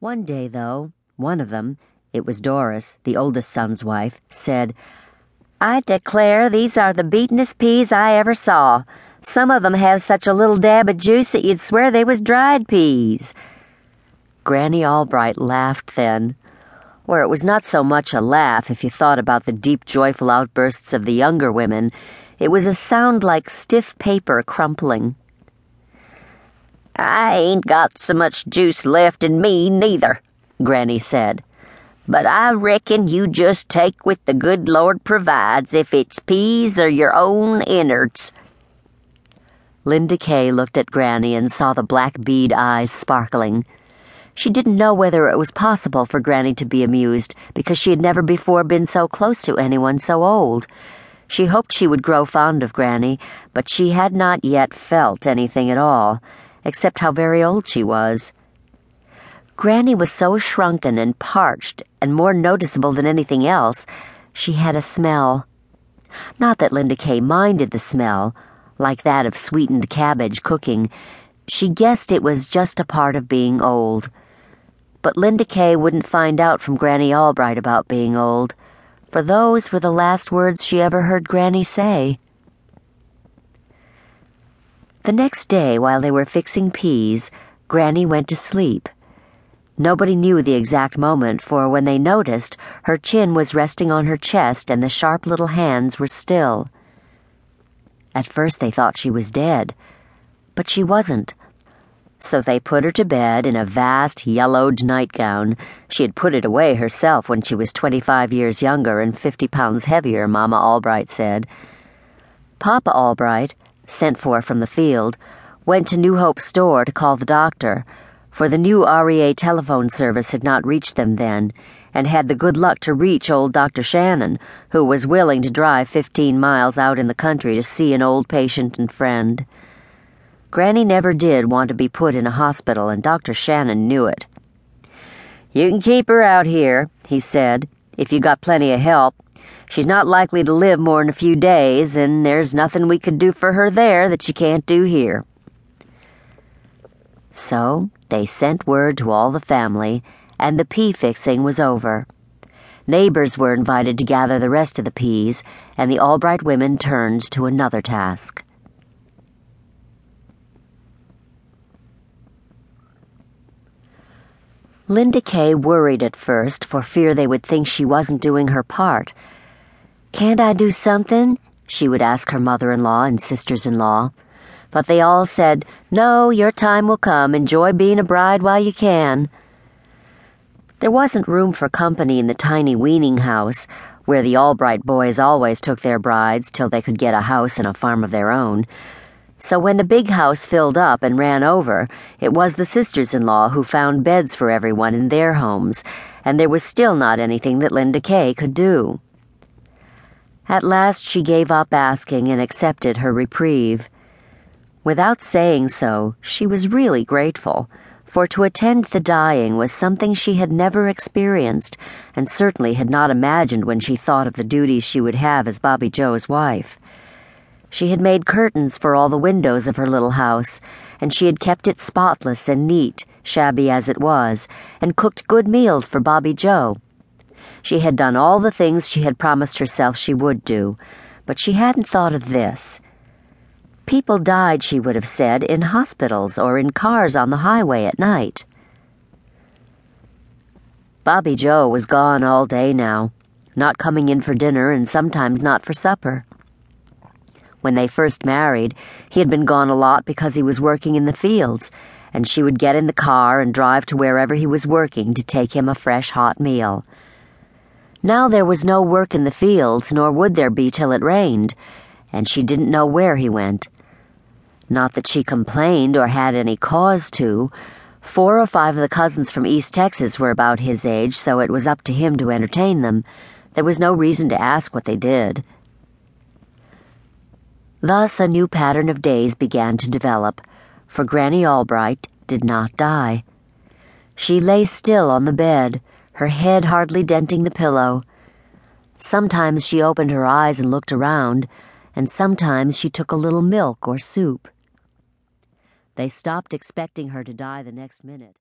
One day, though, one of them, it was Doris, the oldest son's wife, said, "I declare these are the beatenest peas I ever saw. Some of them have such a little dab of juice that you'd swear they was dried peas." Granny Albright laughed then, where it was not so much a laugh if you thought about the deep, joyful outbursts of the younger women. It was a sound like stiff paper crumpling. "I ain't got so much juice left in me, neither," Granny said. "But I reckon you just take what the good Lord provides, if it's peas or your own innards." Linda Kay looked at Granny and saw the black bead eyes sparkling. She didn't know whether it was possible for Granny to be amused, because she had never before been so close to anyone so old. She hoped she would grow fond of Granny, but she had not yet felt anything at all, except how very old she was. Granny was so shrunken and parched, and more noticeable than anything else, she had a smell. Not that Linda Kay minded the smell, like that of sweetened cabbage cooking. She guessed it was just a part of being old. But Linda Kay wouldn't find out from Granny Albright about being old, for those were the last words she ever heard Granny say. The next day, while they were fixing peas, Granny went to sleep. Nobody knew the exact moment, for when they noticed, her chin was resting on her chest and the sharp little hands were still. At first they thought she was dead, but she wasn't. So they put her to bed in a vast, yellowed nightgown. She had put it away herself when she was 25 years younger and 50 pounds heavier, Mama Albright said. Papa Albright, sent for from the field, went to New Hope's store to call the doctor, for the new REA telephone service had not reached them then, and had the good luck to reach old Dr. Shannon, who was willing to drive 15 miles out in the country to see an old patient and friend. Granny never did want to be put in a hospital, and Dr. Shannon knew it. "You can keep her out here," he said, "if you got plenty of help. She's not likely to live more than a few days, and there's nothing we could do for her there that you can't do here." So they sent word to all the family, and the pea fixing was over. Neighbors were invited to gather the rest of the peas, and the Albright women turned to another task. Linda Kay worried at first for fear they would think she wasn't doing her part. "Can't I do something?" she would ask her mother-in-law and sisters-in-law. But they all said, "No, your time will come. Enjoy being a bride while you can." There wasn't room for company in the tiny weaning house, where the Albright boys always took their brides till they could get a house and a farm of their own. So when the big house filled up and ran over, it was the sisters-in-law who found beds for everyone in their homes, and there was still not anything that Linda Kay could do. At last she gave up asking and accepted her reprieve. Without saying so, she was really grateful, for to attend the dying was something she had never experienced, and certainly had not imagined when she thought of the duties she would have as Bobby Joe's wife. She had made curtains for all the windows of her little house, and she had kept it spotless and neat, shabby as it was, and cooked good meals for Bobby Joe. She had done all the things she had promised herself she would do, but she hadn't thought of this. People died, she would have said, in hospitals or in cars on the highway at night. Bobby Joe was gone all day now, not coming in for dinner and sometimes not for supper. When they first married, he had been gone a lot because he was working in the fields, and she would get in the car and drive to wherever he was working to take him a fresh hot meal. Now there was no work in the fields, nor would there be till it rained, and she didn't know where he went. Not that she complained or had any cause to. 4 or 5 of the cousins from East Texas were about his age, so it was up to him to entertain them. There was no reason to ask what they did. Thus a new pattern of days began to develop, for Granny Albright did not die. She lay still on the bed, her head hardly denting the pillow. Sometimes she opened her eyes and looked around, and sometimes she took a little milk or soup. They stopped expecting her to die the next minute.